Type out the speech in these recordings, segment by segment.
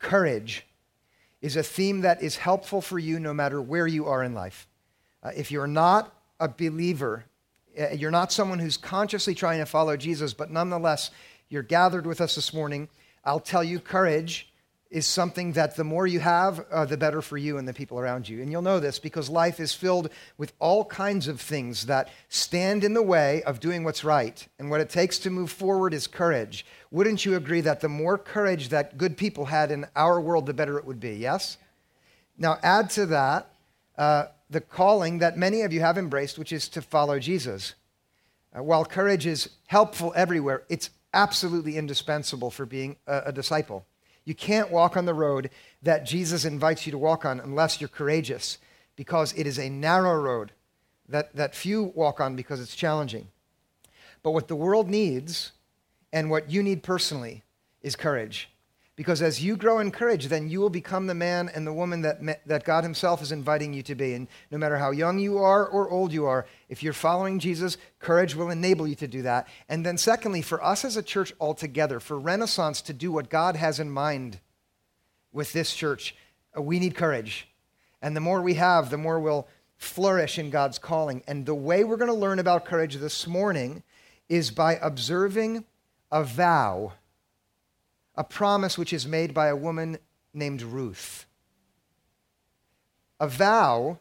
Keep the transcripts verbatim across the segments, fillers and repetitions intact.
Courage is a theme that is helpful for you no matter where you are in life. Uh, if you're not a believer, uh, you're not someone who's consciously trying to follow Jesus, but nonetheless, you're gathered with us this morning, I'll tell you, courage is something that the more you have, uh, the better for you and the people around you. And you'll know this because life is filled with all kinds of things that stand in the way of doing what's right. And what it takes to move forward is courage. Wouldn't you agree that the more courage that good people had in our world, the better it would be, yes? Now add to that uh, the calling that many of you have embraced, which is to follow Jesus. Uh, while courage is helpful everywhere, it's absolutely indispensable for being a, a disciple. You can't walk on the road that Jesus invites you to walk on unless you're courageous, because it is a narrow road that, that few walk on because it's challenging. But what the world needs and what you need personally is courage, because as you grow in courage, then you will become the man and the woman that, that God himself is inviting you to be. And no matter how young you are or old you are, if you're following Jesus, courage will enable you to do that. And then secondly, for us as a church altogether, for Renaissance to do what God has in mind with this church, we need courage. And the more we have, the more we'll flourish in God's calling. And the way we're going to learn about courage this morning is by observing a vow, a promise which is made by a woman named Ruth. A vow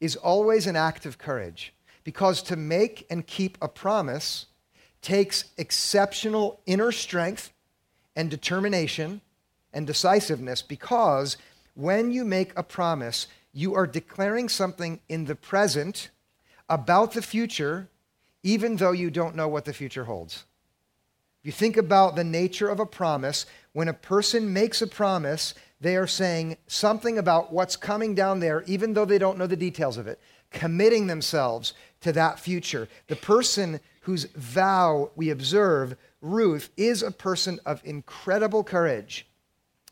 is always an act of courage, because to make and keep a promise takes exceptional inner strength and determination and decisiveness, because when you make a promise, you are declaring something in the present about the future, even though you don't know what the future holds. You think about the nature of a promise. When a person makes a promise, they are saying something about what's coming down there, even though they don't know the details of it, committing themselves to that future. The person whose vow we observe, Ruth, is a person of incredible courage.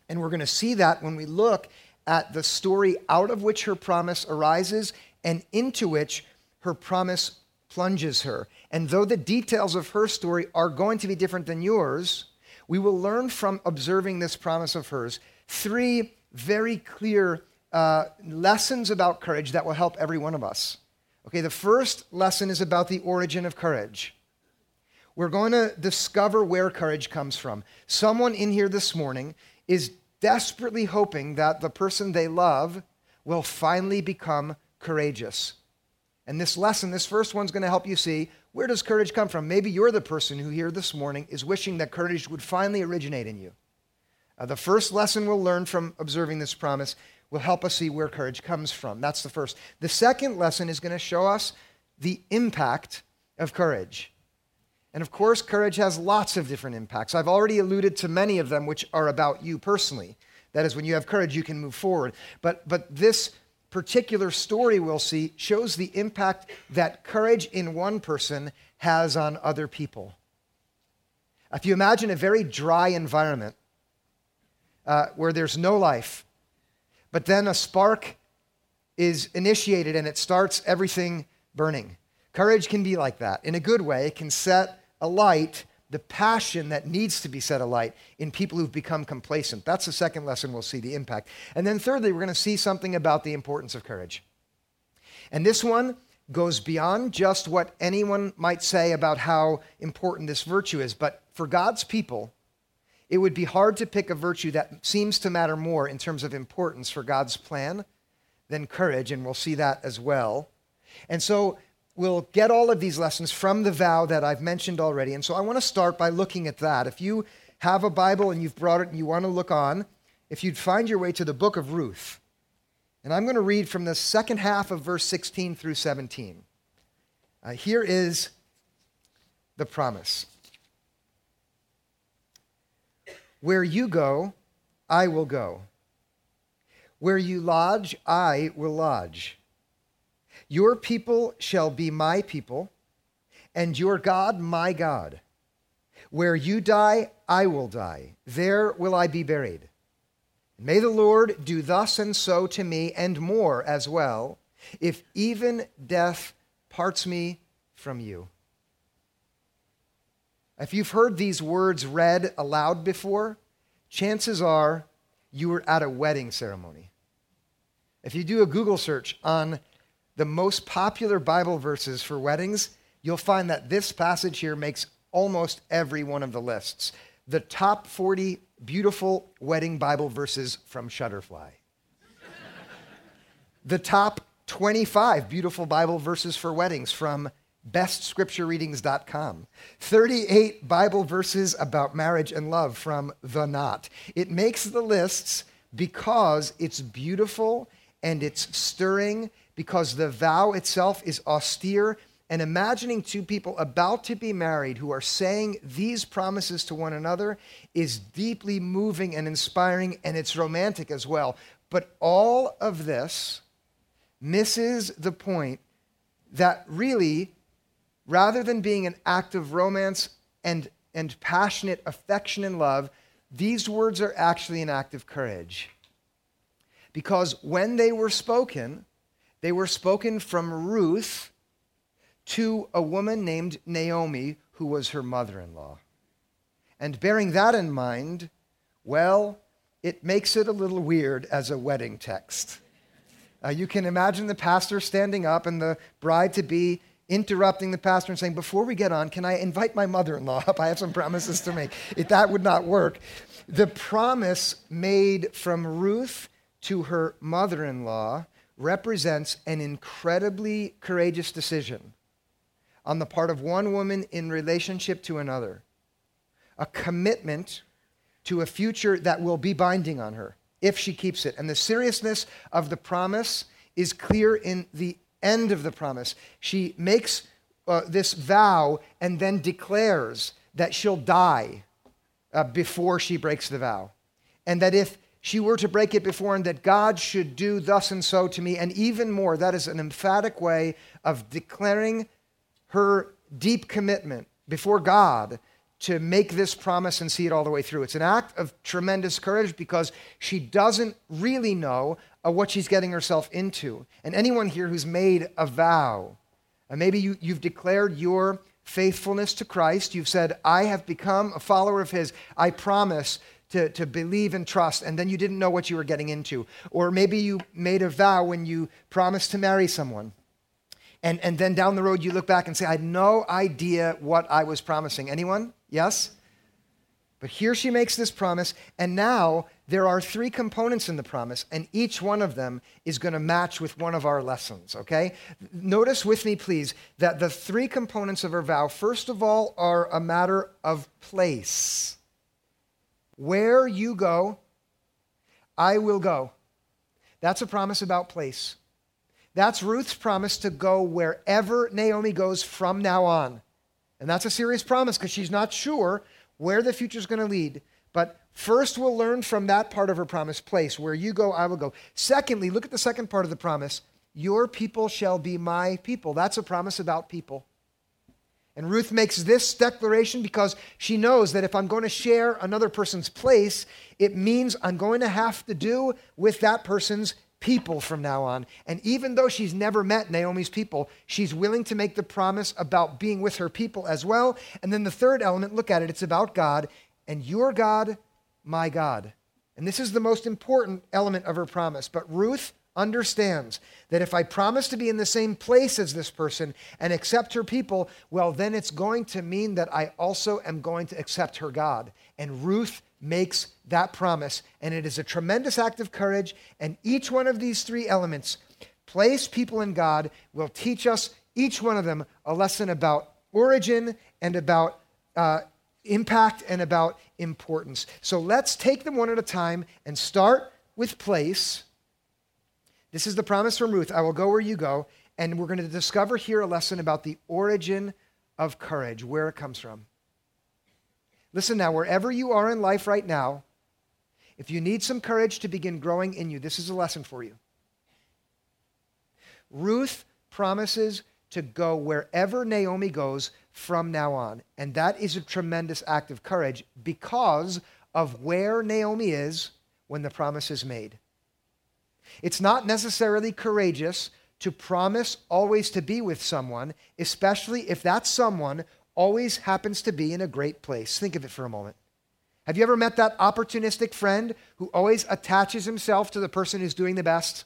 And we're going to see that when we look at the story out of which her promise arises and into which her promise plunges her. And though the details of her story are going to be different than yours, we will learn from observing this promise of hers three very clear uh, lessons about courage that will help every one of us. Okay, the first lesson is about the origin of courage. We're going to discover where courage comes from. Someone in here this morning is desperately hoping that the person they love will finally become courageous. And this lesson, this first one's going to help you see, where does courage come from? Maybe you're the person who here this morning is wishing that courage would finally originate in you. Uh, the first lesson we'll learn from observing this promise will help us see where courage comes from. That's the first. The second lesson is going to show us the impact of courage. And of course, courage has lots of different impacts. I've already alluded to many of them, which are about you personally. That is, when you have courage, you can move forward. But, but this particular story we'll see shows the impact that courage in one person has on other people. If you imagine a very dry environment uh, where there's no life, but then a spark is initiated and it starts everything burning. Courage can be like that. In a good way, it can set alight the passion that needs to be set alight in people who've become complacent. That's the second lesson we'll see, the impact. And then thirdly, we're going to see something about the importance of courage. And this one goes beyond just what anyone might say about how important this virtue is. But for God's people, it would be hard to pick a virtue that seems to matter more in terms of importance for God's plan than courage. And we'll see that as well. And so we'll get all of these lessons from the vow that I've mentioned already. And so I want to start by looking at that. If you have a Bible and you've brought it and you want to look on, if you'd find your way to the book of Ruth, and I'm going to read from the second half of verse sixteen through seventeen. Uh, here is the promise. Where you go, I will go. Where you lodge, I will lodge. Your people shall be my people, and your God my God. Where you die, I will die. There will I be buried. May the Lord do thus and so to me, and more as well, if even death parts me from you. If you've heard these words read aloud before, chances are you were at a wedding ceremony. If you do a Google search on the most popular Bible verses for weddings, you'll find that this passage here makes almost every one of the lists. The top forty beautiful wedding Bible verses from Shutterfly. The top twenty-five beautiful Bible verses for weddings from best scripture readings dot com. thirty-eight Bible verses about marriage and love from The Knot. It makes the lists because it's beautiful and it's stirring, because the vow itself is austere, and imagining two people about to be married who are saying these promises to one another is deeply moving and inspiring, and it's romantic as well. But all of this misses the point that really, rather than being an act of romance and, and passionate affection and love, these words are actually an act of courage. Because when they were spoken, they were spoken from Ruth to a woman named Naomi, who was her mother-in-law. And bearing that in mind, well, it makes it a little weird as a wedding text. Uh, you can imagine the pastor standing up and the bride-to-be interrupting the pastor and saying, before we get on, can I invite my mother-in-law up? I have some promises to make. If that would not work. The promise made from Ruth to her mother-in-law represents an incredibly courageous decision on the part of one woman in relationship to another, a commitment to a future that will be binding on her if she keeps it. And the seriousness of the promise is clear in the end of the promise. She makes uh, this vow and then declares that she'll die uh, before she breaks the vow. And that if she were to break it before, and that God should do thus and so to me, and even more. That is an emphatic way of declaring her deep commitment before God to make this promise and see it all the way through. It's an act of tremendous courage because she doesn't really know what she's getting herself into. And anyone here who's made a vow, and maybe you, you've declared your faithfulness to Christ, you've said, I have become a follower of his, I promise To, to believe and trust, and then you didn't know what you were getting into. Or maybe you made a vow when you promised to marry someone. And, and then down the road, you look back and say, I had no idea what I was promising. Anyone? Yes? But here she makes this promise, and now there are three components in the promise, and each one of them is going to match with one of our lessons, okay? Notice with me, please, that the three components of her vow, first of all, are a matter of place. Where you go, I will go. That's a promise about place. That's Ruth's promise to go wherever Naomi goes from now on. And that's a serious promise because she's not sure where the future's going to lead. But first we'll learn from that part of her promise, place. Where you go, I will go. Secondly, look at the second part of the promise. Your people shall be my people. That's a promise about people. And Ruth makes this declaration because she knows that if I'm going to share another person's place, it means I'm going to have to do with that person's people from now on. And even though she's never met Naomi's people, she's willing to make the promise about being with her people as well. And then the third element, look at it, it's about God and your God, my God. And this is the most important element of her promise. But Ruth understands that if I promise to be in the same place as this person and accept her people, well, then it's going to mean that I also am going to accept her God. And Ruth makes that promise, and it is a tremendous act of courage, and each one of these three elements, place, people, and God, will teach us, each one of them, a lesson about origin and about uh, impact and about importance. So let's take them one at a time and start with place. This is the promise from Ruth, I will go where you go, and we're going to discover here a lesson about the origin of courage, where it comes from. Listen now, wherever you are in life right now, if you need some courage to begin growing in you, this is a lesson for you. Ruth promises to go wherever Naomi goes from now on, and that is a tremendous act of courage because of where Naomi is when the promise is made. It's not necessarily courageous to promise always to be with someone, especially if that someone always happens to be in a great place. Think of it for a moment. Have you ever met that opportunistic friend who always attaches himself to the person who's doing the best?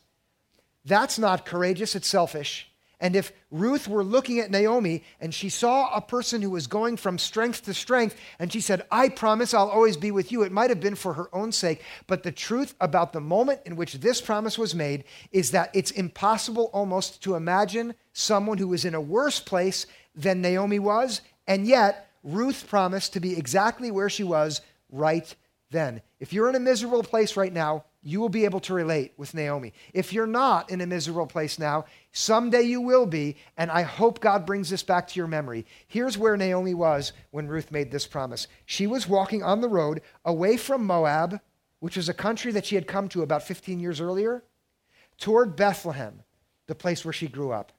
That's not courageous, it's selfish. And if Ruth were looking at Naomi and she saw a person who was going from strength to strength and she said, I promise I'll always be with you, it might have been for her own sake, but the truth about the moment in which this promise was made is that it's impossible almost to imagine someone who was in a worse place than Naomi was, and yet Ruth promised to be exactly where she was right then. If you're in a miserable place right now, you will be able to relate with Naomi. If you're not in a miserable place now, someday you will be, and I hope God brings this back to your memory. Here's where Naomi was when Ruth made this promise. She was walking on the road away from Moab, which was a country that she had come to about fifteen years earlier, toward Bethlehem, the place where she grew up.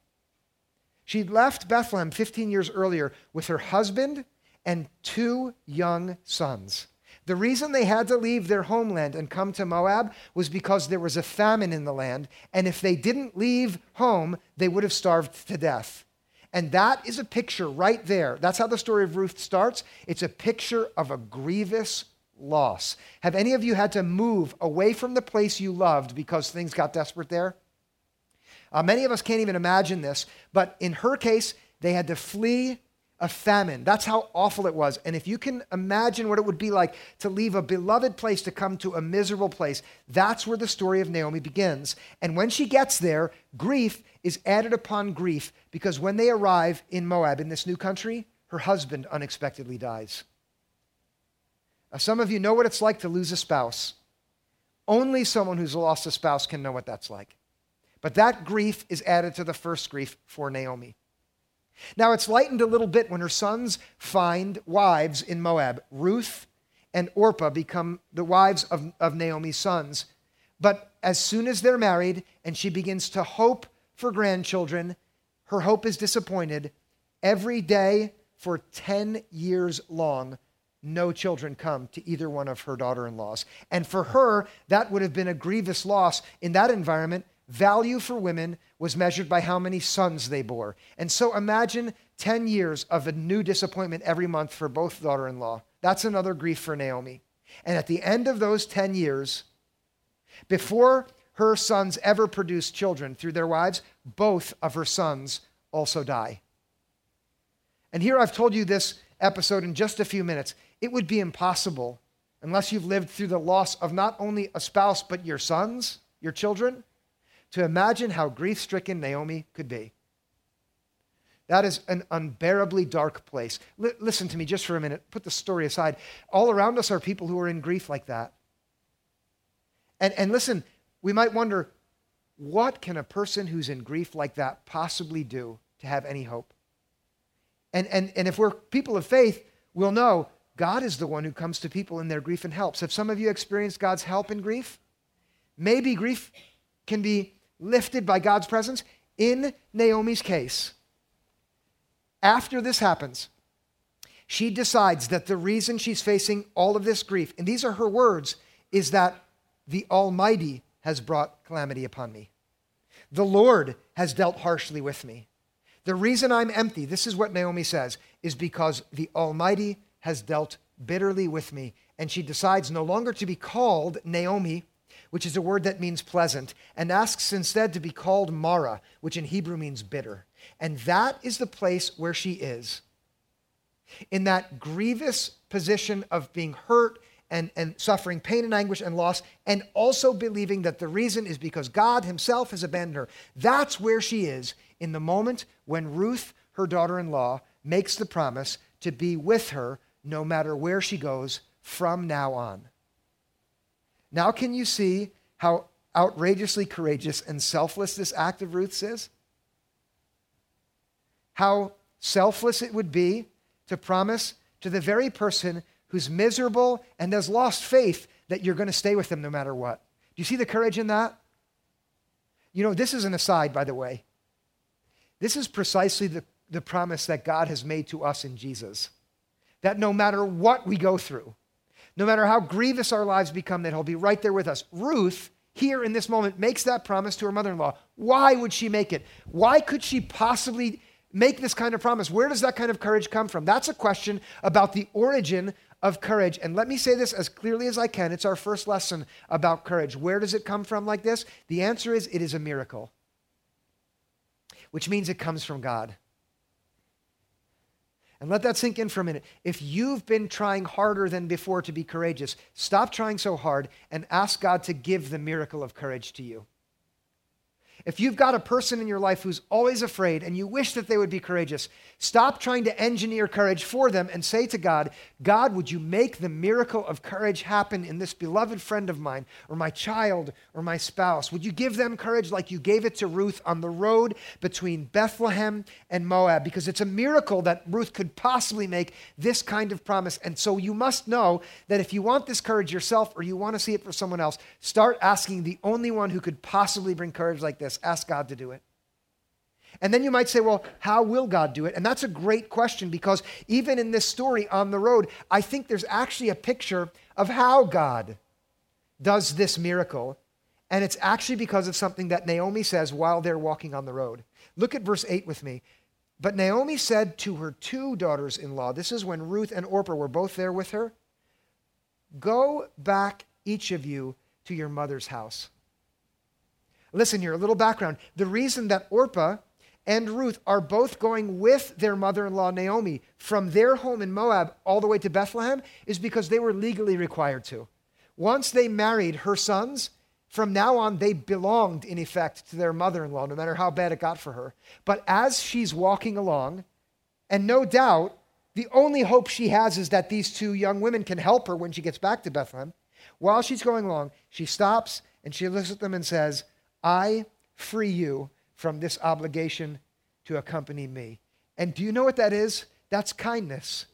She'd left Bethlehem fifteen years earlier with her husband and two young sons. The reason they had to leave their homeland and come to Moab was because there was a famine in the land, and if they didn't leave home, they would have starved to death. And that is a picture right there. That's how the story of Ruth starts. It's a picture of a grievous loss. Have any of you had to move away from the place you loved because things got desperate there? Uh, many of us can't even imagine this, but in her case, they had to flee a famine. That's how awful it was. And if you can imagine what it would be like to leave a beloved place to come to a miserable place, that's where the story of Naomi begins. And when she gets there, grief is added upon grief because when they arrive in Moab, in this new country, her husband unexpectedly dies. Now, some of you know what it's like to lose a spouse. Only someone who's lost a spouse can know what that's like. But that grief is added to the first grief for Naomi. Now, it's lightened a little bit when her sons find wives in Moab. Ruth and Orpah become the wives of, of Naomi's sons. But as soon as they're married and she begins to hope for grandchildren, her hope is disappointed. Every day for ten years long, no children come to either one of her daughter-in-laws. And for her, that would have been a grievous loss in that environment. Value for women was measured by how many sons they bore. And so imagine ten years of a new disappointment every month for both daughter-in-law. That's another grief for Naomi. And at the end of those ten years, before her sons ever produced children through their wives, both of her sons also die. And here I've told you this episode in just a few minutes. It would be impossible unless you've lived through the loss of not only a spouse, but your sons, your children, to imagine how grief-stricken Naomi could be. That is an unbearably dark place. L- listen to me just for a minute. Put the story aside. All around us are people who are in grief like that. And, and listen, we might wonder, what can a person who's in grief like that possibly do to have any hope? And, and, and if we're people of faith, we'll know God is the one who comes to people in their grief and helps. Have some of you experienced God's help in grief? Maybe grief can be lifted by God's presence. In Naomi's case, after this happens, she decides that the reason she's facing all of this grief, and these are her words, is that the Almighty has brought calamity upon me. The Lord has dealt harshly with me. The reason I'm empty, this is what Naomi says, is because the Almighty has dealt bitterly with me. And she decides no longer to be called Naomi, which is a word that means pleasant, and asks instead to be called Mara, which in Hebrew means bitter. And that is the place where she is. In that grievous position of being hurt and, and suffering pain and anguish and loss, and also believing that the reason is because God himself has abandoned her. That's where she is in the moment when Ruth, her daughter-in-law, makes the promise to be with her no matter where she goes from now on. Now can you see how outrageously courageous and selfless this act of Ruth's is? How selfless it would be to promise to the very person who's miserable and has lost faith that you're going to stay with them no matter what. Do you see the courage in that? You know, this is an aside, by the way. This is precisely the, the promise that God has made to us in Jesus, that no matter what we go through, no matter how grievous our lives become, that he'll be right there with us. Ruth, here in this moment, makes that promise to her mother-in-law. Why would she make it? Why could she possibly make this kind of promise? Where does that kind of courage come from? That's a question about the origin of courage. And let me say this as clearly as I can. It's our first lesson about courage. Where does it come from like this? The answer is it is a miracle, which means it comes from God. And let that sink in for a minute. If you've been trying harder than before to be courageous, stop trying so hard and ask God to give the miracle of courage to you. If you've got a person in your life who's always afraid and you wish that they would be courageous, stop trying to engineer courage for them and say to God, God, would you make the miracle of courage happen in this beloved friend of mine or my child or my spouse? Would you give them courage like you gave it to Ruth on the road between Bethlehem and Moab? Because it's a miracle that Ruth could possibly make this kind of promise. And so you must know that if you want this courage yourself or you want to see it for someone else, start asking the only one who could possibly bring courage like this. Ask God to do it. And then you might say, well, how will God do it? And that's a great question, because even in this story on the road, I think there's actually a picture of how God does this miracle. And it's actually because of something that Naomi says while they're walking on the road. Look at verse eight with me. But Naomi said to her two daughters-in-law, this is when Ruth and Orpah were both there with her, go back each of you to your mother's house. Listen here, a little background. The reason that Orpah and Ruth are both going with their mother-in-law Naomi from their home in Moab all the way to Bethlehem is because they were legally required to. Once they married her sons, from now on they belonged in effect to their mother-in-law, no matter how bad it got for her. But as she's walking along, and no doubt the only hope she has is that these two young women can help her when she gets back to Bethlehem, while she's going along, she stops and she looks at them and says, I free you from this obligation to accompany me. And do you know what that is? That's kindness.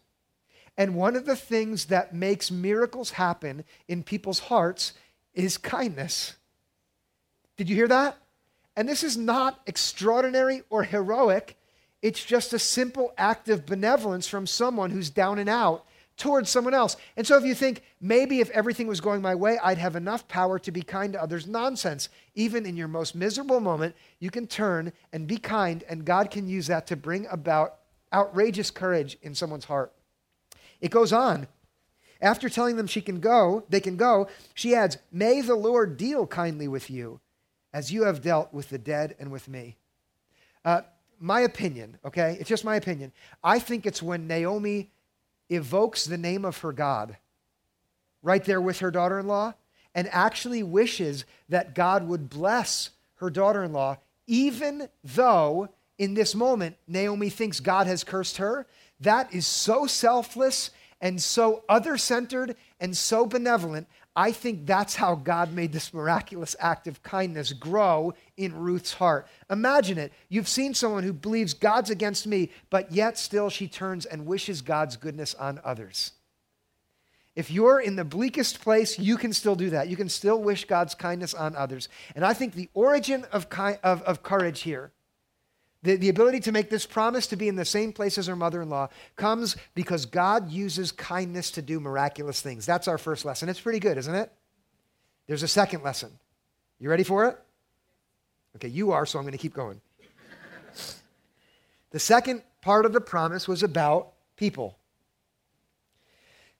And one of the things that makes miracles happen in people's hearts is kindness. Did you hear that? And this is not extraordinary or heroic. It's just a simple act of benevolence from someone who's down and out towards someone else. And so if you think, maybe if everything was going my way, I'd have enough power to be kind to others, nonsense. Even in your most miserable moment, you can turn and be kind, and God can use that to bring about outrageous courage in someone's heart. It goes on. After telling them she can go, they can go, she adds, may the Lord deal kindly with you as you have dealt with the dead and with me. Uh, my opinion, okay? It's just my opinion. I think it's when Naomi evokes the name of her God right there with her daughter-in-law and actually wishes that God would bless her daughter-in-law, even though in this moment Naomi thinks God has cursed her. That is so selfless and so other-centered and so benevolent. I think that's how God made this miraculous act of kindness grow in Ruth's heart. Imagine it. You've seen someone who believes God's against me, but yet still she turns and wishes God's goodness on others. If you're in the bleakest place, you can still do that. You can still wish God's kindness on others. And I think the origin of ki- of, of courage here, the, the ability to make this promise to be in the same place as her mother-in-law, comes because God uses kindness to do miraculous things. That's our first lesson. It's pretty good, isn't it? There's a second lesson. You ready for it? Okay, you are, so I'm going to keep going. The second part of the promise was about people.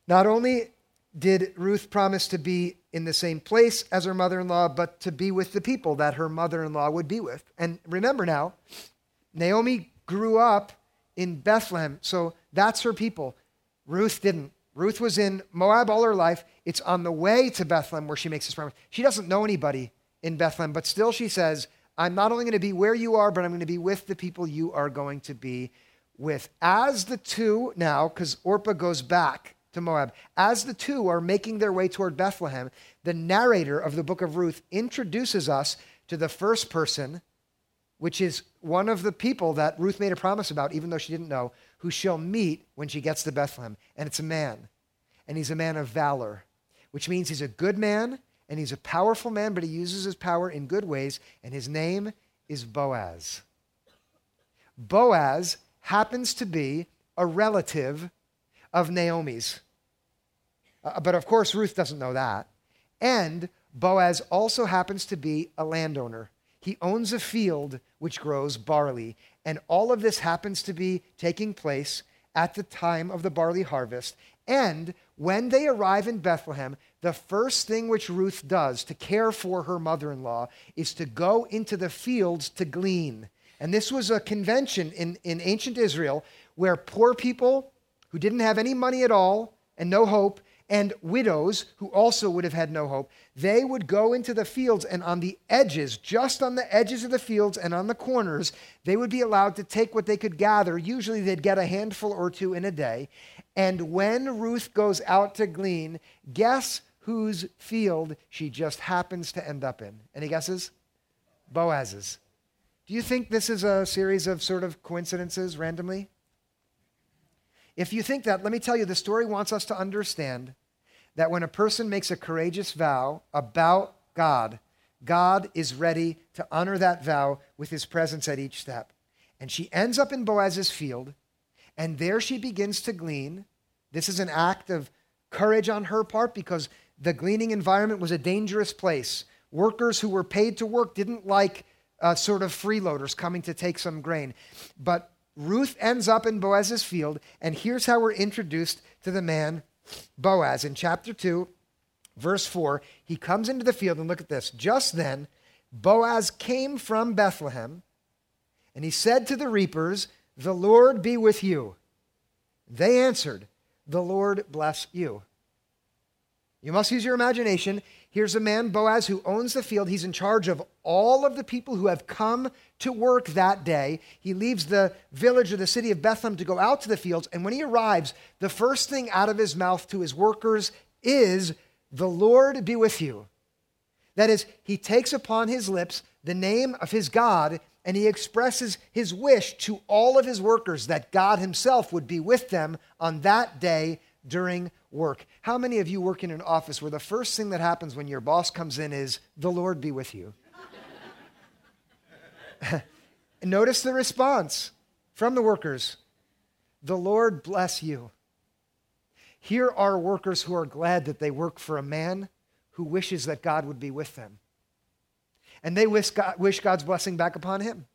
Not only did Ruth promise to be in the same place as her mother-in-law, but to be with the people that her mother-in-law would be with. And remember now, Naomi grew up in Bethlehem, so that's her people. Ruth didn't. Ruth was in Moab all her life. It's on the way to Bethlehem where she makes this promise. She doesn't know anybody in Bethlehem, but still she says, I'm not only going to be where you are, but I'm going to be with the people you are going to be with. As the two now, because Orpah goes back to Moab, as the two are making their way toward Bethlehem, the narrator of the book of Ruth introduces us to the first person, which is one of the people that Ruth made a promise about, even though she didn't know, who she'll meet when she gets to Bethlehem. And it's a man. And he's a man of valor, which means he's a good man and he's a powerful man, but he uses his power in good ways. And his name is Boaz. Boaz happens to be a relative of Naomi's. Uh, but of course, Ruth doesn't know that. And Boaz also happens to be a landowner. He owns a field which grows barley. And all of this happens to be taking place at the time of the barley harvest. And when they arrive in Bethlehem, the first thing which Ruth does to care for her mother-in-law is to go into the fields to glean. And this was a convention in, in ancient Israel where poor people who didn't have any money at all and no hope, and widows who also would have had no hope, they would go into the fields, and on the edges, just on the edges of the fields and on the corners, they would be allowed to take what they could gather. Usually they'd get a handful or two in a day. And when Ruth goes out to glean, guess whose field she just happens to end up in? Any guesses? Boaz's. Do you think this is a series of sort of coincidences randomly? If you think that, let me tell you, the story wants us to understand that when a person makes a courageous vow about God, God is ready to honor that vow with his presence at each step. And she ends up in Boaz's field, and there she begins to glean. This is an act of courage on her part because the gleaning environment was a dangerous place. Workers who were paid to work didn't like uh, sort of freeloaders coming to take some grain. But Ruth ends up in Boaz's field, and here's how we're introduced to the man Boaz. In chapter two, verse four, he comes into the field, and look at this. Just then, Boaz came from Bethlehem, and he said to the reapers, "The Lord be with you." They answered, "The Lord bless you." You must use your imagination. Here's a man, Boaz, who owns the field. He's in charge of all of the people who have come to work that day. He leaves the village or the city of Bethlehem to go out to the fields. And when he arrives, the first thing out of his mouth to his workers is, "The Lord be with you." That is, he takes upon his lips the name of his God, and he expresses his wish to all of his workers that God himself would be with them on that day during work. How many of you work in an office where the first thing that happens when your boss comes in is, "The Lord be with you"? Notice the response from the workers. "The Lord bless you." Here are workers who are glad that they work for a man who wishes that God would be with them. And they wish God's blessing back upon him.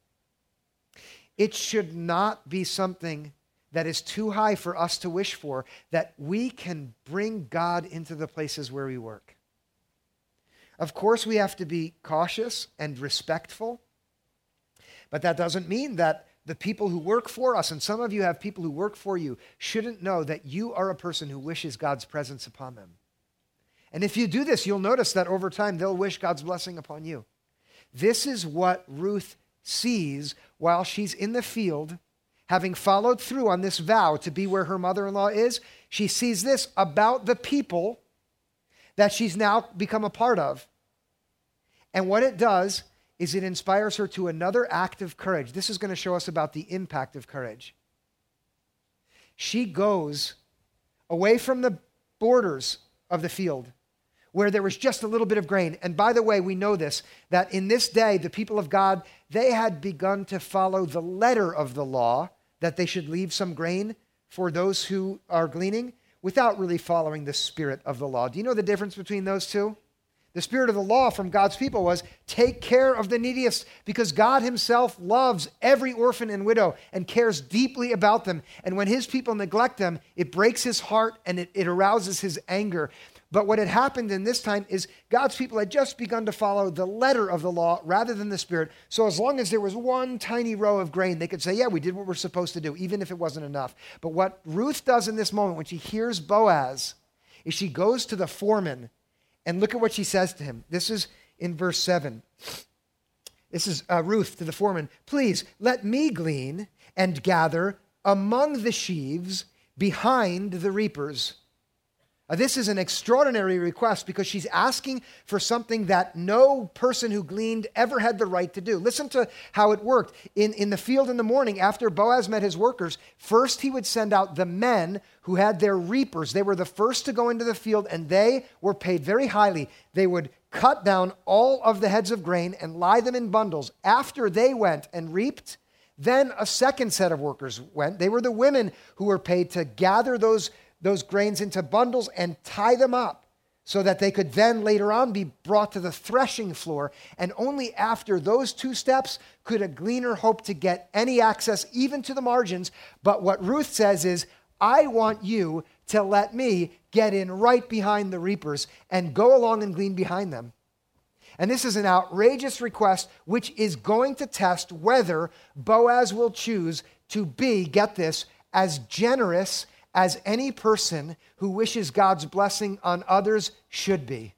It should not be something that is too high for us to wish for, that we can bring God into the places where we work. Of course, we have to be cautious and respectful, but that doesn't mean that the people who work for us, and some of you have people who work for you, shouldn't know that you are a person who wishes God's presence upon them. And if you do this, you'll notice that over time, they'll wish God's blessing upon you. This is what Ruth sees while she's in the field. Having followed through on this vow to be where her mother-in-law is, she sees this about the people that she's now become a part of. And what it does is it inspires her to another act of courage. This is going to show us about the impact of courage. She goes away from the borders of the field where there was just a little bit of grain. And by the way, we know this, that in this day, the people of God, they had begun to follow the letter of the law, that they should leave some grain for those who are gleaning without really following the spirit of the law. Do you know the difference between those two? The spirit of the law from God's people was take care of the neediest, because God himself loves every orphan and widow and cares deeply about them. And when his people neglect them, it breaks his heart and it, it arouses his anger. But what had happened in this time is God's people had just begun to follow the letter of the law rather than the spirit. So as long as there was one tiny row of grain, they could say, yeah, we did what we're supposed to do, even if it wasn't enough. But what Ruth does in this moment when she hears Boaz is she goes to the foreman, and look at what she says to him. This is in verse seven. This is uh, Ruth to the foreman. "Please let me glean and gather among the sheaves behind the reapers." This is an extraordinary request because she's asking for something that no person who gleaned ever had the right to do. Listen to how it worked. In, in the field in the morning, after Boaz met his workers, first he would send out the men who had their reapers. They were the first to go into the field, and they were paid very highly. They would cut down all of the heads of grain and lie them in bundles. After they went and reaped, then a second set of workers went. They were the women who were paid to gather those those grains into bundles and tie them up so that they could then later on be brought to the threshing floor. And only after those two steps could a gleaner hope to get any access even to the margins. But what Ruth says is, I want you to let me get in right behind the reapers and go along and glean behind them. And this is an outrageous request, which is going to test whether Boaz will choose to be, get this, as generous as any person who wishes God's blessing on others should be.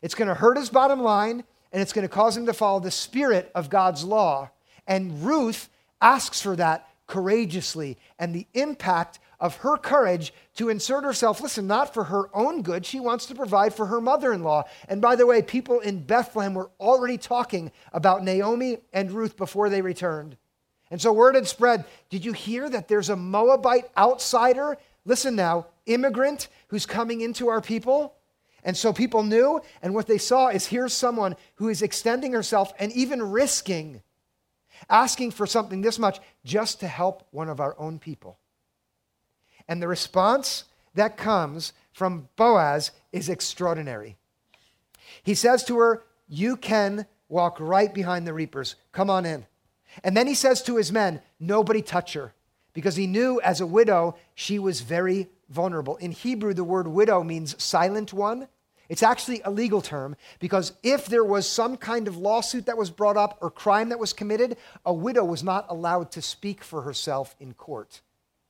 It's going to hurt his bottom line, and it's going to cause him to follow the spirit of God's law. And Ruth asks for that courageously, and the impact of her courage to insert herself, listen, not for her own good, she wants to provide for her mother-in-law. And by the way, people in Bethlehem were already talking about Naomi and Ruth before they returned. And so word had spread, did you hear that there's a Moabite outsider? Listen now, immigrant who's coming into our people? And so people knew, and what they saw is here's someone who is extending herself and even risking, asking for something this much just to help one of our own people. And the response that comes from Boaz is extraordinary. He says to her, you can walk right behind the reapers. Come on in. And then he says to his men, nobody touch her, because he knew as a widow, she was very vulnerable. In Hebrew, the word widow means silent one. It's actually a legal term, because if there was some kind of lawsuit that was brought up or crime that was committed, a widow was not allowed to speak for herself in court.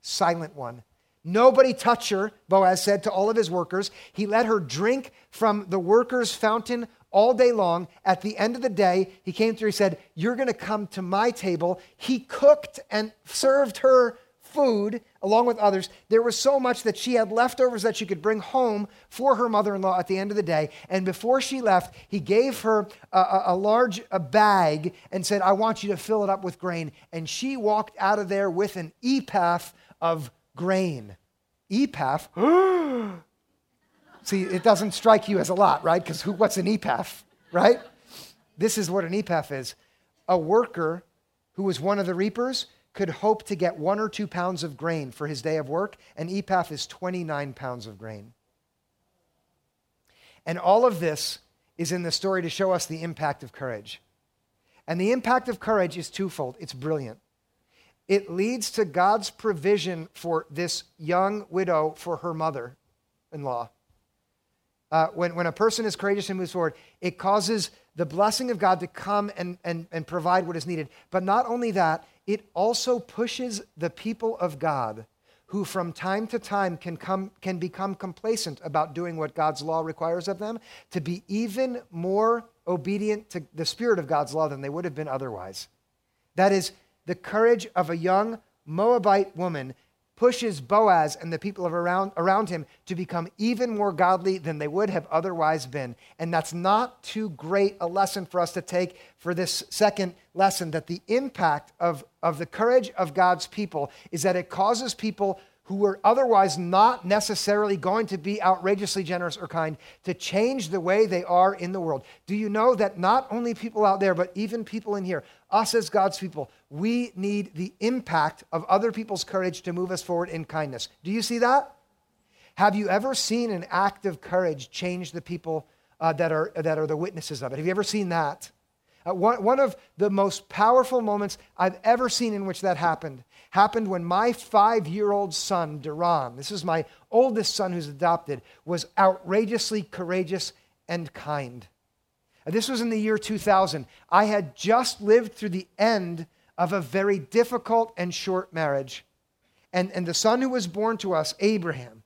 Silent one. Nobody touch her, Boaz said to all of his workers. He let her drink from the workers' fountain all day long. At the end of the day, he came through, he said, you're going to come to my table. He cooked and served her food along with others. There was so much that she had leftovers that she could bring home for her mother-in-law at the end of the day. And before she left, he gave her a, a, a large a bag and said, I want you to fill it up with grain. And she walked out of there with an ephah of grain. Ephah. See, it doesn't strike you as a lot, right? Because who? What's an ephah, right? This is what an ephah is. A worker who was one of the reapers could hope to get one or two pounds of grain for his day of work. An ephah is twenty-nine pounds of grain. And all of this is in the story to show us the impact of courage. And the impact of courage is twofold. It's brilliant. It leads to God's provision for this young widow for her mother-in-law. Uh, when, when a person is courageous and moves forward, it causes the blessing of God to come and, and, and provide what is needed. But not only that, it also pushes the people of God who from time to time can come can become complacent about doing what God's law requires of them to be even more obedient to the spirit of God's law than they would have been otherwise. That is, the courage of a young Moabite woman pushes Boaz and the people around, around him to become even more godly than they would have otherwise been. And that's not too great a lesson for us to take for this second lesson, that the impact of, of the courage of God's people is that it causes people who were otherwise not necessarily going to be outrageously generous or kind to change the way they are in the world. Do you know that not only people out there, but even people in here, us as God's people, we need the impact of other people's courage to move us forward in kindness. Do you see that? Have you ever seen an act of courage change the people uh, that are that are the witnesses of it? Have you ever seen that? Uh, one, one of the most powerful moments I've ever seen in which that happened, happened when my five-year-old son, Duran, this is my oldest son who's adopted, was outrageously courageous and kind. And this was in the year two thousand. I had just lived through the end of a very difficult and short marriage. And, and the son who was born to us, Abraham,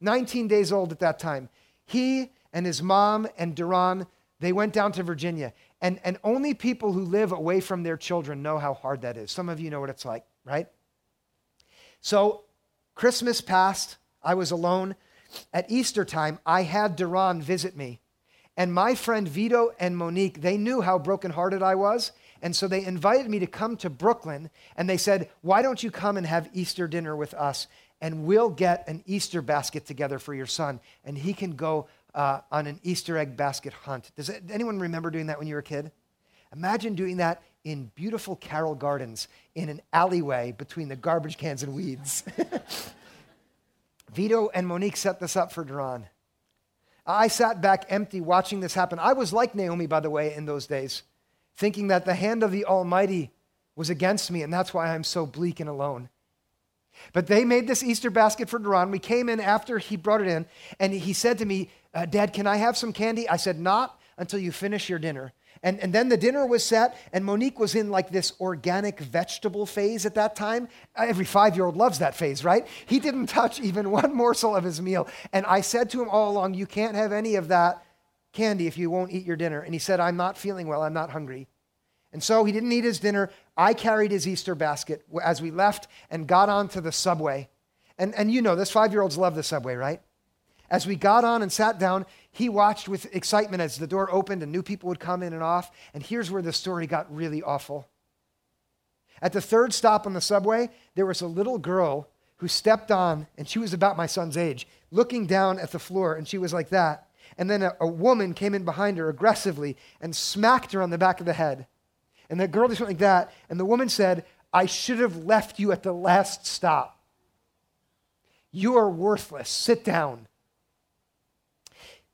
nineteen days old at that time, he and his mom and Duran, they went down to Virginia. And, and only people who live away from their children know how hard that is. Some of you know what it's like, right? So Christmas passed. I was alone. At Easter time, I had Duran visit me. And my friend Vito and Monique, they knew how brokenhearted I was. And so they invited me to come to Brooklyn. And they said, why don't you come and have Easter dinner with us? And we'll get an Easter basket together for your son. And he can go Uh, on an Easter egg basket hunt. Does anyone remember doing that when you were a kid? Imagine doing that in beautiful Carroll Gardens in an alleyway between the garbage cans and weeds. Vito and Monique set this up for Duran. I sat back empty watching this happen. I was like Naomi, by the way, in those days, thinking that the hand of the Almighty was against me, and that's why I'm so bleak and alone. But they made this Easter basket for Duran. We came in after he brought it in, and he said to me, uh, Dad, can I have some candy? I said, not until you finish your dinner. And, and then the dinner was set, and Monique was in like this organic vegetable phase at that time. Every five-year-old loves that phase, right? He didn't touch even one morsel of his meal. And I said to him all along, you can't have any of that candy if you won't eat your dinner. And he said, I'm not feeling well, I'm not hungry. And so he didn't eat his dinner. I carried his Easter basket as we left and got onto the subway. And, and you know, those five-year-olds love the subway, right? As we got on and sat down, he watched with excitement as the door opened and new people would come in and off. And here's where the story got really awful. At the third stop on the subway, there was a little girl who stepped on, and she was about my son's age, looking down at the floor, and she was like that. And then a, a woman came in behind her aggressively and smacked her on the back of the head. And the girl just went like that, and the woman said, I should have left you at the last stop. You are worthless. Sit down.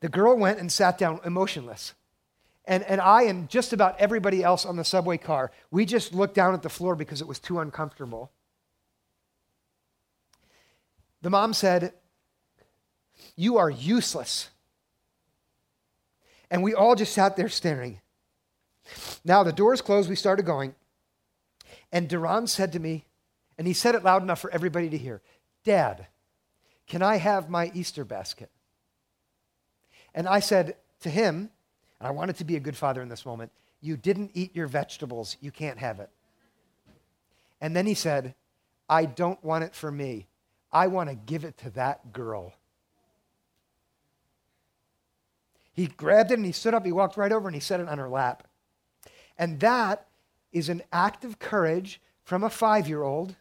The girl went and sat down emotionless. And, and I and just about everybody else on the subway car, we just looked down at the floor because it was too uncomfortable. The mom said, you are useless. And we all just sat there staring. Now the doors closed, we started going. And Duran said to me, and he said it loud enough for everybody to hear, Dad, can I have my Easter basket? And I said to him, and I wanted to be a good father in this moment, you didn't eat your vegetables, you can't have it. And then he said, I don't want it for me. I want to give it to that girl. He grabbed it and he stood up, he walked right over and he set it on her lap. And that is an act of courage from a five-year-old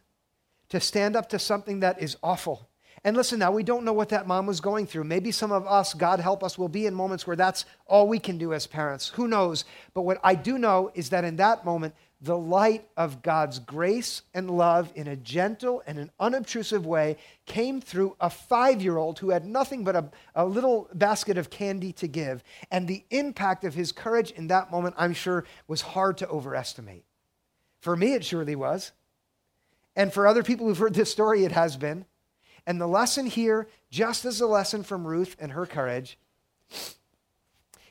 to stand up to something that is awful. And listen now, we don't know what that mom was going through. Maybe some of us, God help us, will be in moments where that's all we can do as parents. Who knows? But what I do know is that in that moment, the light of God's grace and love in a gentle and an unobtrusive way came through a five-year-old who had nothing but a, a little basket of candy to give. And the impact of his courage in that moment, I'm sure, was hard to overestimate. For me, it surely was. And for other people who've heard this story, it has been. And the lesson here, just as the lesson from Ruth and her courage,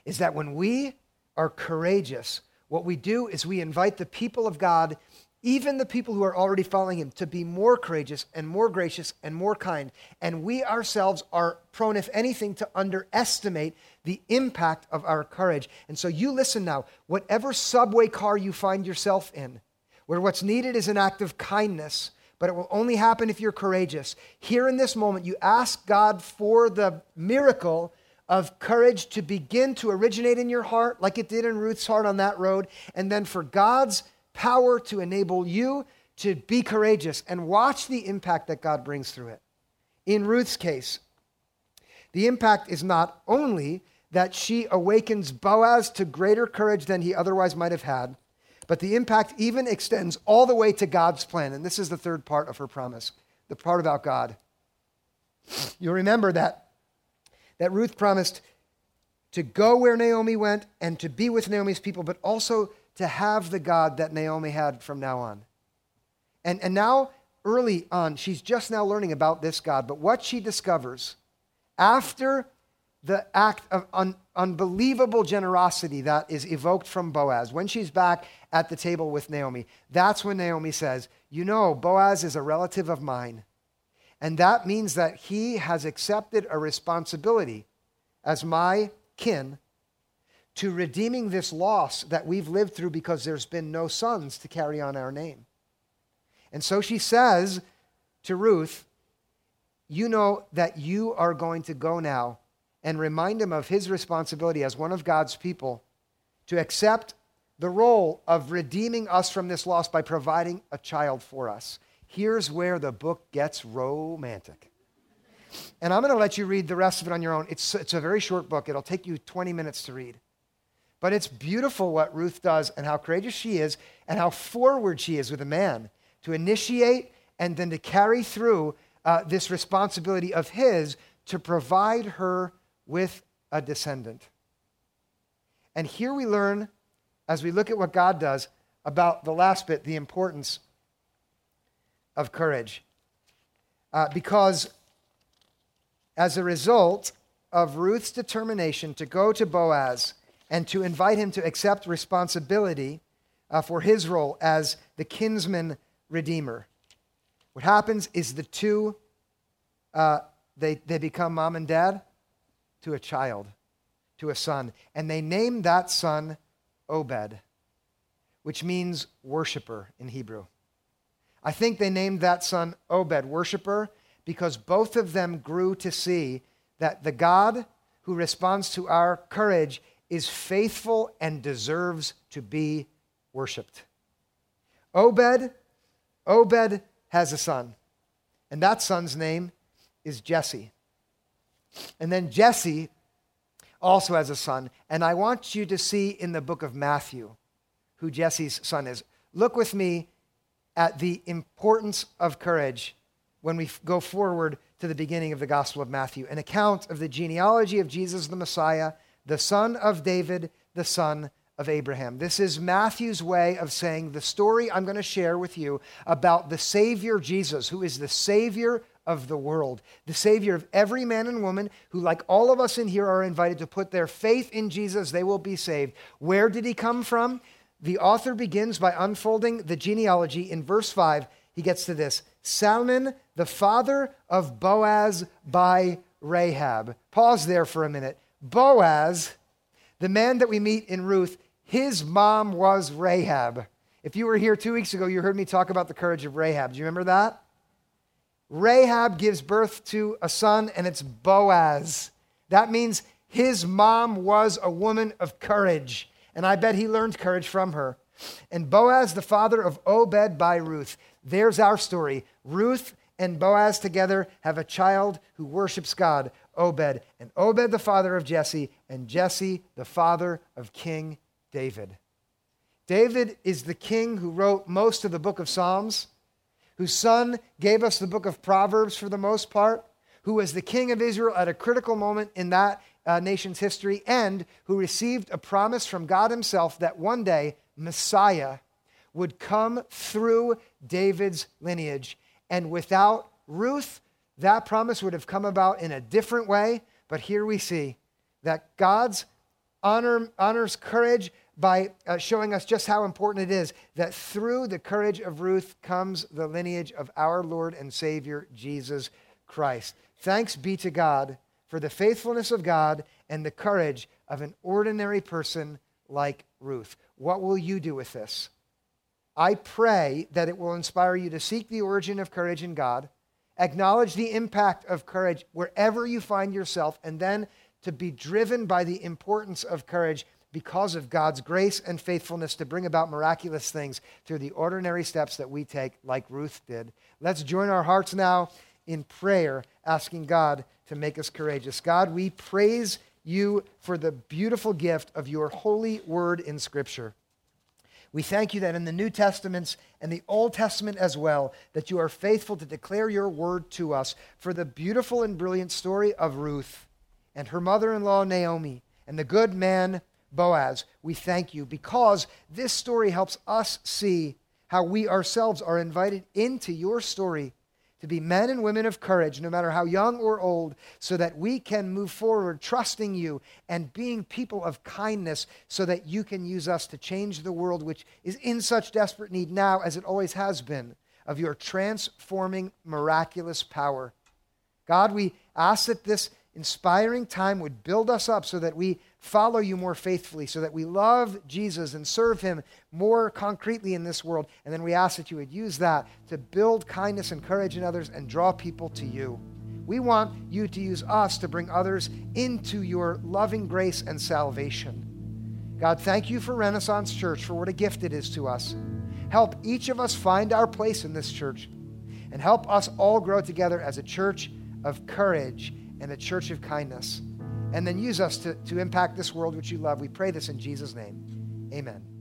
is that when we are courageous, what we do is we invite the people of God, even the people who are already following him, to be more courageous and more gracious and more kind. And we ourselves are prone, if anything, to underestimate the impact of our courage. And so you listen now, whatever subway car you find yourself in, where what's needed is an act of kindness, but it will only happen if you're courageous. Here in this moment, you ask God for the miracle of courage to begin to originate in your heart like it did in Ruth's heart on that road, and then for God's power to enable you to be courageous and watch the impact that God brings through it. In Ruth's case, the impact is not only that she awakens Boaz to greater courage than he otherwise might have had, but the impact even extends all the way to God's plan. And this is the third part of her promise, the part about God. You'll remember that, that Ruth promised to go where Naomi went and to be with Naomi's people, but also to have the God that Naomi had from now on. And, and now, early on, she's just now learning about this God. But what she discovers after the act of un- unbelievable generosity that is evoked from Boaz, when she's back at the table with Naomi, that's when Naomi says, you know, Boaz is a relative of mine. And that means that he has accepted a responsibility as my kin to redeeming this loss that we've lived through because there's been no sons to carry on our name. And so she says to Ruth, you know that you are going to go now and remind him of his responsibility as one of God's people to accept the role of redeeming us from this loss by providing a child for us. Here's where the book gets romantic. And I'm going to let you read the rest of it on your own. It's, it's a very short book. It'll take you twenty minutes to read. But it's beautiful what Ruth does and how courageous she is and how forward she is with a man to initiate and then to carry through uh, this responsibility of his to provide her with a descendant. And here we learn, as we look at what God does, about the last bit, the importance of courage. uh, because as a result of Ruth's determination to go to Boaz and to invite him to accept responsibility uh, for his role as the kinsman redeemer, what happens is the two, uh, they, they become mom and dad to a child, to a son. And they name that son Obed, which means worshiper in Hebrew. I think they named that son Obed, worshiper, because both of them grew to see that the God who responds to our courage is faithful and deserves to be worshiped. Obed, Obed has a son, and that son's name is Jesse. And then Jesse also has a son, and I want you to see in the book of Matthew who Jesse's son is. Look with me at the importance of courage when we go forward to the beginning of the Gospel of Matthew, an account of the genealogy of Jesus the Messiah, the son of David, the son of Abraham. This is Matthew's way of saying the story I'm going to share with you about the Savior Jesus, who is the Savior of the world, the Savior of every man and woman who, like all of us in here, are invited to put their faith in Jesus. They will be saved. Where did he come from? The author begins by unfolding the genealogy. In verse five, he gets to this. Salmon, the father of Boaz by Rahab. Pause there for a minute. Boaz, the man that we meet in Ruth, his mom was Rahab. If you were here two weeks ago, you heard me talk about the courage of Rahab. Do you remember that? Rahab gives birth to a son, and it's Boaz. That means his mom was a woman of courage, and I bet he learned courage from her. And Boaz, the father of Obed by Ruth. There's our story. Ruth and Boaz together have a child who worships God, Obed. And Obed, the father of Jesse, and Jesse, the father of King David. David is the king who wrote most of the book of Psalms, whose son gave us the book of Proverbs for the most part, who was the king of Israel at a critical moment in that uh, nation's history, and who received a promise from God himself that one day Messiah would come through David's lineage. And without Ruth, that promise would have come about in a different way. But here we see that God's honor honors courage by uh, showing us just how important it is that through the courage of Ruth comes the lineage of our Lord and Savior, Jesus Christ. Thanks be to God for the faithfulness of God and the courage of an ordinary person like Ruth. What will you do with this? I pray that it will inspire you to seek the origin of courage in God, acknowledge the impact of courage wherever you find yourself, and then to be driven by the importance of courage because of God's grace and faithfulness to bring about miraculous things through the ordinary steps that we take like Ruth did. Let's join our hearts now in prayer, asking God to make us courageous. God, we praise you for the beautiful gift of your holy word in Scripture. We thank you that in the New Testaments and the Old Testament as well, that you are faithful to declare your word to us for the beautiful and brilliant story of Ruth and her mother-in-law Naomi and the good man Boaz. We thank you because this story helps us see how we ourselves are invited into your story to be men and women of courage, no matter how young or old, so that we can move forward trusting you and being people of kindness so that you can use us to change the world, which is in such desperate need now as it always has been, of your transforming, miraculous power. God, we ask that this inspiring time would build us up so that we follow you more faithfully, so that we love Jesus and serve him more concretely in this world. And then we ask that you would use that to build kindness and courage in others and draw people to you. We want you to use us to bring others into your loving grace and salvation. God, thank you for Renaissance Church, for what a gift it is to us. Help each of us find our place in this church and help us all grow together as a church of courage and a church of kindness. And then use us to, to impact this world which you love. We pray this in Jesus' name. Amen.